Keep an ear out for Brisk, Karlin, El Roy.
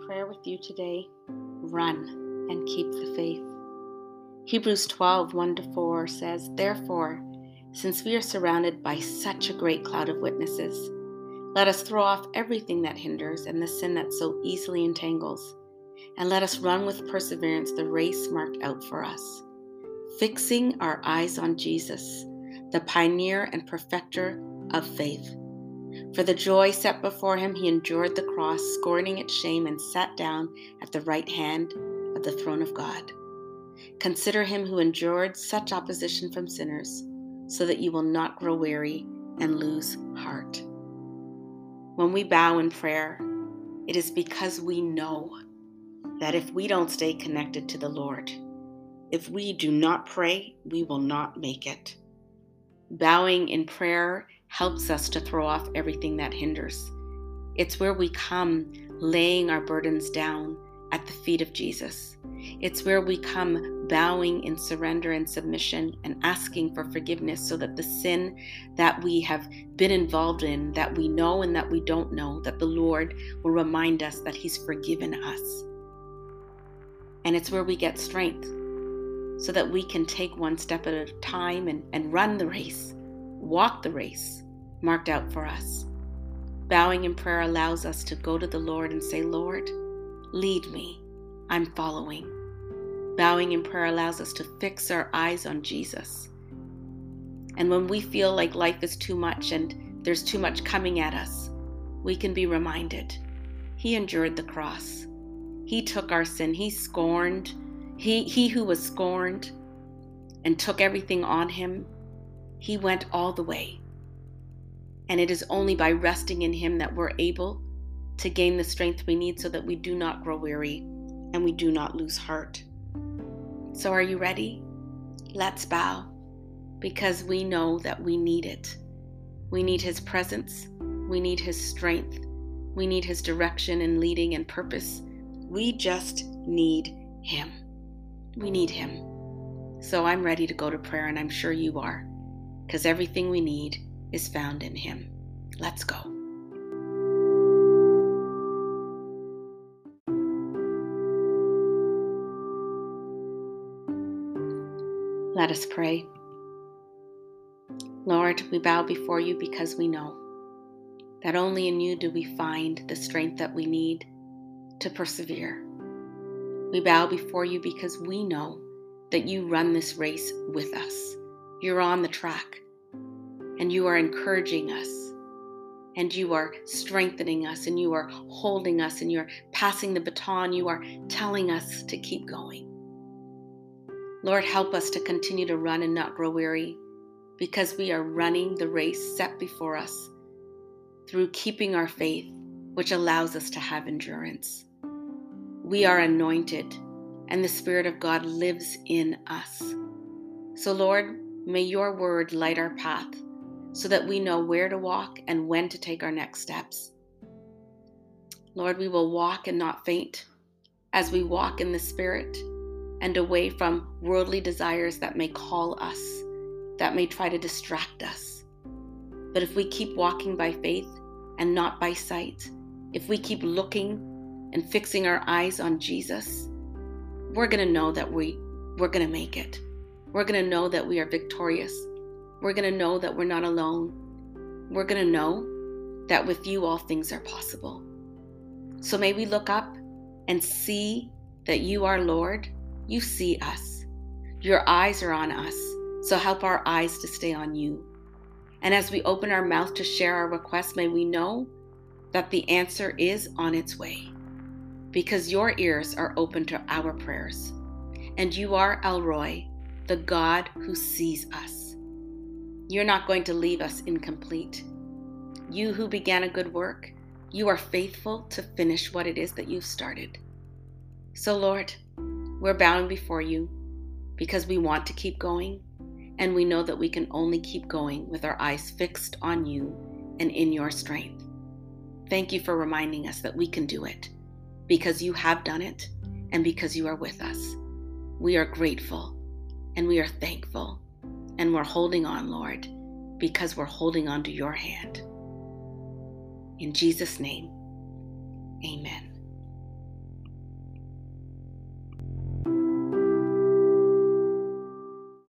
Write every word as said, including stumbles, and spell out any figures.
my prayer with you today, run and keep the faith. Hebrews twelve, one to four says, "Therefore, since we are surrounded by such a great cloud of witnesses, let us throw off everything that hinders and the sin that so easily entangles, and let us run with perseverance the race marked out for us, fixing our eyes on Jesus, the pioneer and perfecter of faith. For the joy set before him, he endured the cross, scorning its shame, and sat down at the right hand of the throne of God. Consider him who endured such opposition from sinners, so that you will not grow weary and lose heart." When we bow in prayer, it is because we know that if we don't stay connected to the Lord, if we do not pray, we will not make it. Bowing in prayer helps us to throw off everything that hinders. It's where we come laying our burdens down at the feet of Jesus. It's where we come bowing in surrender and submission and asking for forgiveness so that the sin that we have been involved in, that we know and that we don't know, that the Lord will remind us that he's forgiven us. And it's where we get strength so that we can take one step at a time and, and run the race, walk the race marked out for us. Bowing in prayer allows us to go to the Lord and say, "Lord, lead me. I'm following." Bowing in prayer allows us to fix our eyes on Jesus. And when we feel like life is too much and there's too much coming at us, we can be reminded, he endured the cross. He took our sin. He scorned. He, he who was scorned and took everything on him, he went all the way. And it is only by resting in him that we're able to gain the strength we need so that we do not grow weary and we do not lose heart. So are you ready? Let's bow, because we know that we need it. We need his presence. We need his strength. We need his direction and leading and purpose. We just need him. We need him. So I'm ready to go to prayer, and I'm sure you are, because everything we need is found in him. Let's go. Let us pray. Lord, we bow before you because we know that only in you do we find the strength that we need to persevere. We bow before you because we know that you run this race with us. You're on the track, and you are encouraging us, and you are strengthening us, and you are holding us, and you're passing the baton. You are telling us to keep going. Lord, help us to continue to run and not grow weary, because we are running the race set before us through keeping our faith, which allows us to have endurance. We are anointed, and the Spirit of God lives in us. So Lord, may your word light our path so that we know where to walk and when to take our next steps. Lord, we will walk and not faint as we walk in the Spirit and away from worldly desires that may call us, that may try to distract us. But if we keep walking by faith and not by sight, if we keep looking and fixing our eyes on Jesus, we're going to know that we, we're going to make it. We're going to know that we are victorious. We're going to know that we're not alone. We're going to know that with you all things are possible. So may we look up and see that you are Lord. You see us. Your eyes are on us, so help our eyes to stay on you. And as we open our mouth to share our request, may we know that the answer is on its way, because your ears are open to our prayers, and you are El Roy, the God who sees us. You're not going to leave us incomplete. You who began a good work, you are faithful to finish what it is that you've started. So Lord, we're bowing before you because we want to keep going, and we know that we can only keep going with our eyes fixed on you and in your strength. Thank you for reminding us that we can do it, because you have done it and because you are with us. We are grateful and we are thankful, and we're holding on, Lord, because we're holding on to your hand. In Jesus' name, amen.